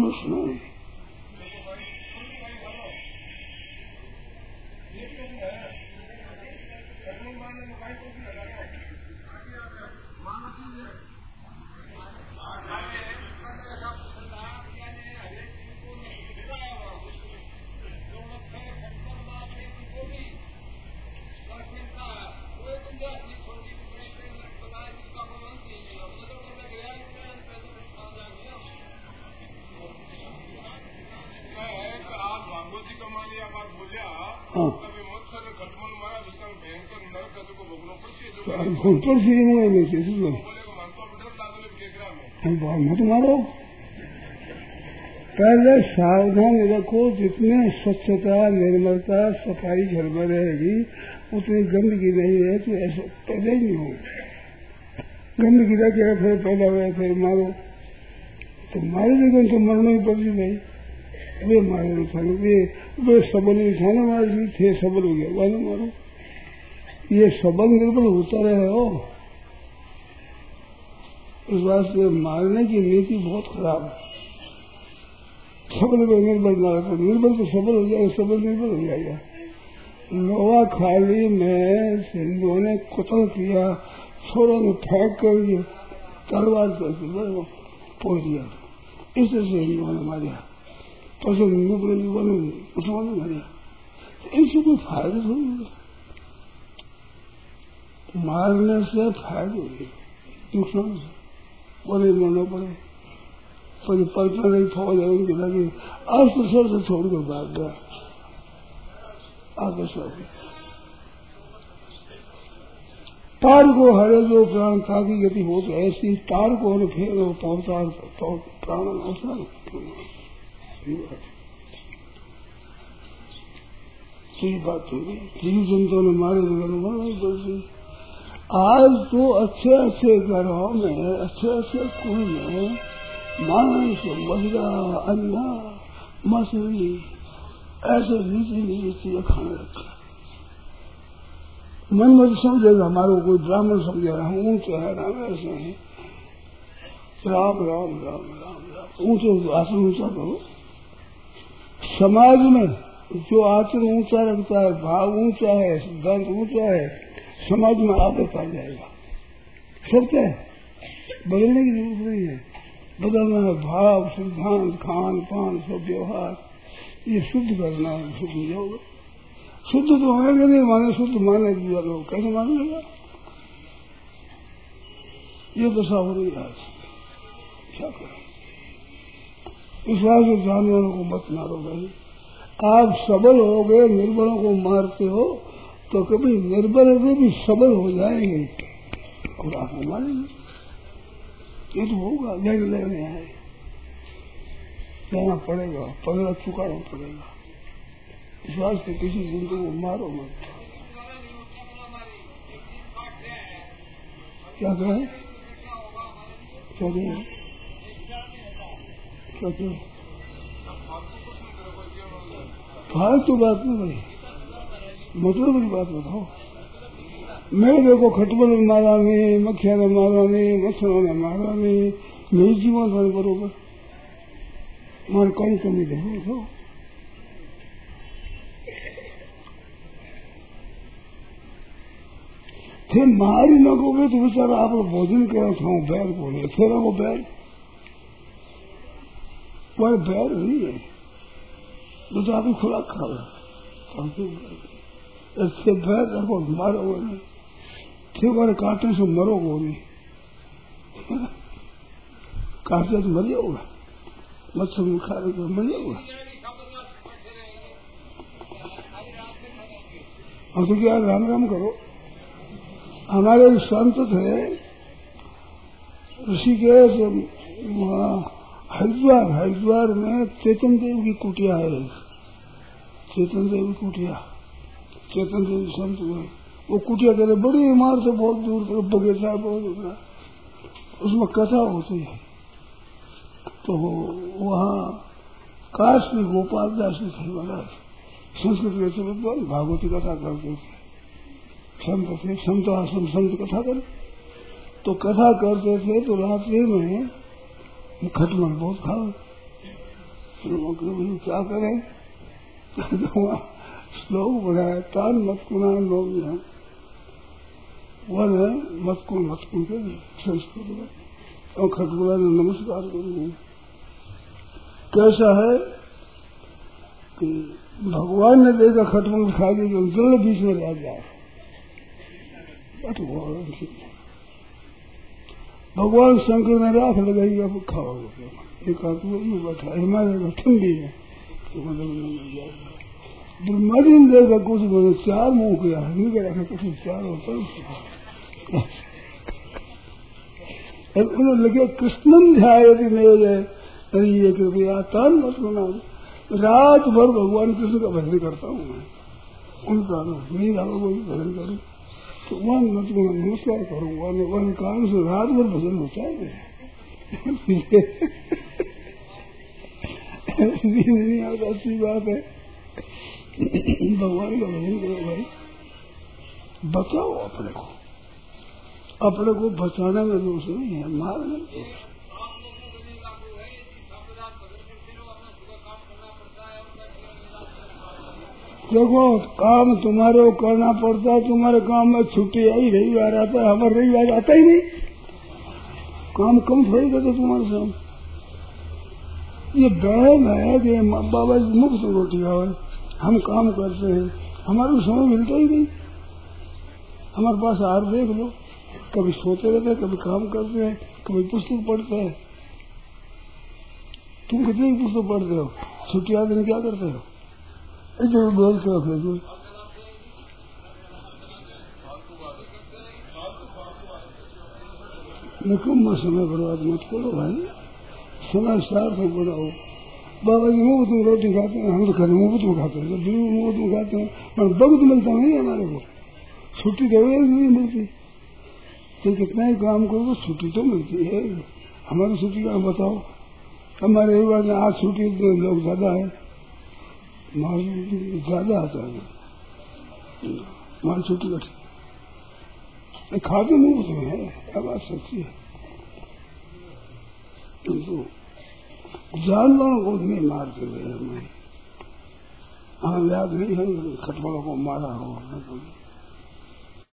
पुरुष में घुटपट सीरी नहीं है मेरे इसलिए मत मारो। पहले सावधान रखो, जितने स्वच्छता निर्मलता सफाई घर में रहेगी उतनी गंदगी नहीं है तो ऐसा पैदा ही नहीं होगा। गंदगी रखेगा फिर पैदा हुआ फिर मारो तो मारे गए तो मरना ही पड़ती नहीं। वे मारे उठाने वे सबल उठाने मारे थे सबल हो गया वाले मारो। ये सबल निर्भर होता रहे हो। इस वास्ते मारने की नीति बहुत खराब है। सबल पर निर्भर ना रखो, निर्भर तो सबल हो जाएगा, सबल निर्भर हो जाएगा। लोहा खाली में सिंधु ने कुतल किया, छोरों ने फेंक कर तलवार करके पहुंच गया। इस तरह से हिंदुओं ने मारिया, पसंद हिंदुओं ने मुसलमान ने मारिया। इससे कोई फायदा थोड़ी होगा, मारने से फायदे नुकसान से बोले लेना पड़े पर पलटा नहीं फौज है उनके लगे अस्त्र शस्त्र छोड़कर भाग गया आगे सब तार को हरे जो प्राण था की गति हो तो ऐसी तार को हरे फेर हो पहुंचा प्राण होता बात होगी। जीव जनता ने मारे तो मारना पड़ती। आज तो अच्छे अच्छे घरों में अच्छे अच्छे कुल में मांस मदिरा अंडा मछली ऐसे नीचे नीचे चीजें खाने लगता। मन में समझेगा हमारे कोई ब्राह्मण समझेगा हम ऊंचे है राम ऐसे है राम राम राम राम राम ऊंचे आसन ऊंचा करो। समाज में जो आसन ऊंचा रखता है भाव ऊंचा है सिद्धांत ऊंचा है समाज में आगे पा जाएगा। सत्य है, बदलने की जरूरत नहीं है। बदलना है भाव सिद्धांत खान पान सब व्यवहार ये शुद्ध करना है। शुद्ध हो जाओगे, शुद्ध तो होने नहीं माने शुद्ध माने दिया लोग कैसे मानेगा। ये दशा हो रही है आज, क्या करें। इस बात से जानवरों को मत मारो भाई। आप सबल हो गए, निर्बलों को मारते हो तो कभी निर्बल से भी सबल हो जाएंगे और आपको मारेंगे। ये तो होगा, लड़ लेने आए जाना पड़ेगा, पगड़ा चुकाना पड़ेगा। इस वास्ते किसी जिंदगी को मारो मत। क्या कहे चलिए चलिए फालतू बात नहीं भाई। मतलब मेरी बात बताओ, मैं देखो खटमल में मारा नहीं, मक्खिया ने मारा नहीं, मच्छरों ने मारा नहीं, मेरी जीवन भर बरोबर मार कौन कमी देखो। थे मारी लगोगे तो बेचारा आप भोजन करा था बैर बोले थे वो बैर वह बैर नहीं है जो तो आपकी खुराक खा रहे इससे बैठ रखो मारोगे नहीं। ठीक वाले कांटे से मरोगे नहीं, कांटे से मर जाओगे, मच्छर में खा रहे मर जाओगे। और तो क्या राम राम करो। हमारे संत थे ऋषिकेश हरिद्वार, हरिद्वार में चेतन देव की कुटिया है। चेतन देव की कुटिया चेतन देव संत हुए, वो कुटिया करे बड़ी इमारत से बहुत दूर तरफ बगीचा बहुत उसमें कथा होती है। तो वहाँ काशी गोपाल दास जी थे महाराज, संस्कृत के बहुत भागवती कथा करते थे। संत थे, संत आश्रम संत कथा कर तो कथा करते थे। तो रात्रि में खटमल बहुत खाओ श्रीमोगी क्या करे, श्लोक बढ़ाया तान मस्कुना लोग यहाँ वन है मस्कुन मस्कुन के संस्कृत में और खटगोला ने नमस्कार कर दिया। कैसा है कि भगवान ने देखा खटमल खा के जो जल बीच में लग जाए, भगवान शंकर ने राख लगाई आप खाओगे, एक आत्मा में बैठा हिमालय ठंडी है तो मतलब बीमारी ने देखा कुछ मैंने चार मुंह किया है कुछ चार होता है उन्हें लगे कृष्णन ध्याय ये कृपया तान मत बना। रात भर भगवान कृष्ण का भजन करता हूँ मैं, उनका नींद आओ वो भी भजन करूँ तो वह मत बना नमस्कार करूँगा वन काम से रात भर भजन होता है। अच्छी बात है भगवान का भजन करो भाई, बचाओ अपने को, अपने को बचाने में दोष नहीं है, मारने में दोष है। देखो काम तुम्हारे को करना पड़ता है, तुम्हारे काम में छुट्टी आई रही आ जाता है, हमारे रही आ जाता ही नहीं, काम कम थोड़ी करते तुम्हारे सामने। ये बहन है कि बाबा जी मुफ्त रोटी है, हम काम करते हैं, हमारे को समय मिलता ही नहीं, हमारे पास आहार देख लो, कभी सोते रहते हैं, कभी काम करते हैं, कभी पुस्तक पढ़ते हैं। तुम कितनी पुस्तक पढ़ते हो, छुट्टी आते दिन क्या करते हो, ऐसे बोलते हो फिर निकम्मा समय बर्बाद मत करो भाई, समय सार्थक बनाओ। बाबा जी मुँह तुम रोटी खाते हैं, हम तो खाते मुँह तुम खाते हैं, बीवी मुँह तुम खाते हैं, पर वक्त मिलता नहीं है हमारे को, छुट्टी तो नहीं मिलती, तो कितना ही काम करो छुट्टी तो मिलती है। हमारी छुट्टी का बताओ, हमारे परिवार में आज छुट्टी लोग ज्यादा है, ज्यादा आता है हमारी छुट्टी का खाते मुँह तुम है, अब बात सच्ची है। जानवरों को नहीं मारते हुए हमें, हमें याद नहीं है खटमलों को मारा हो।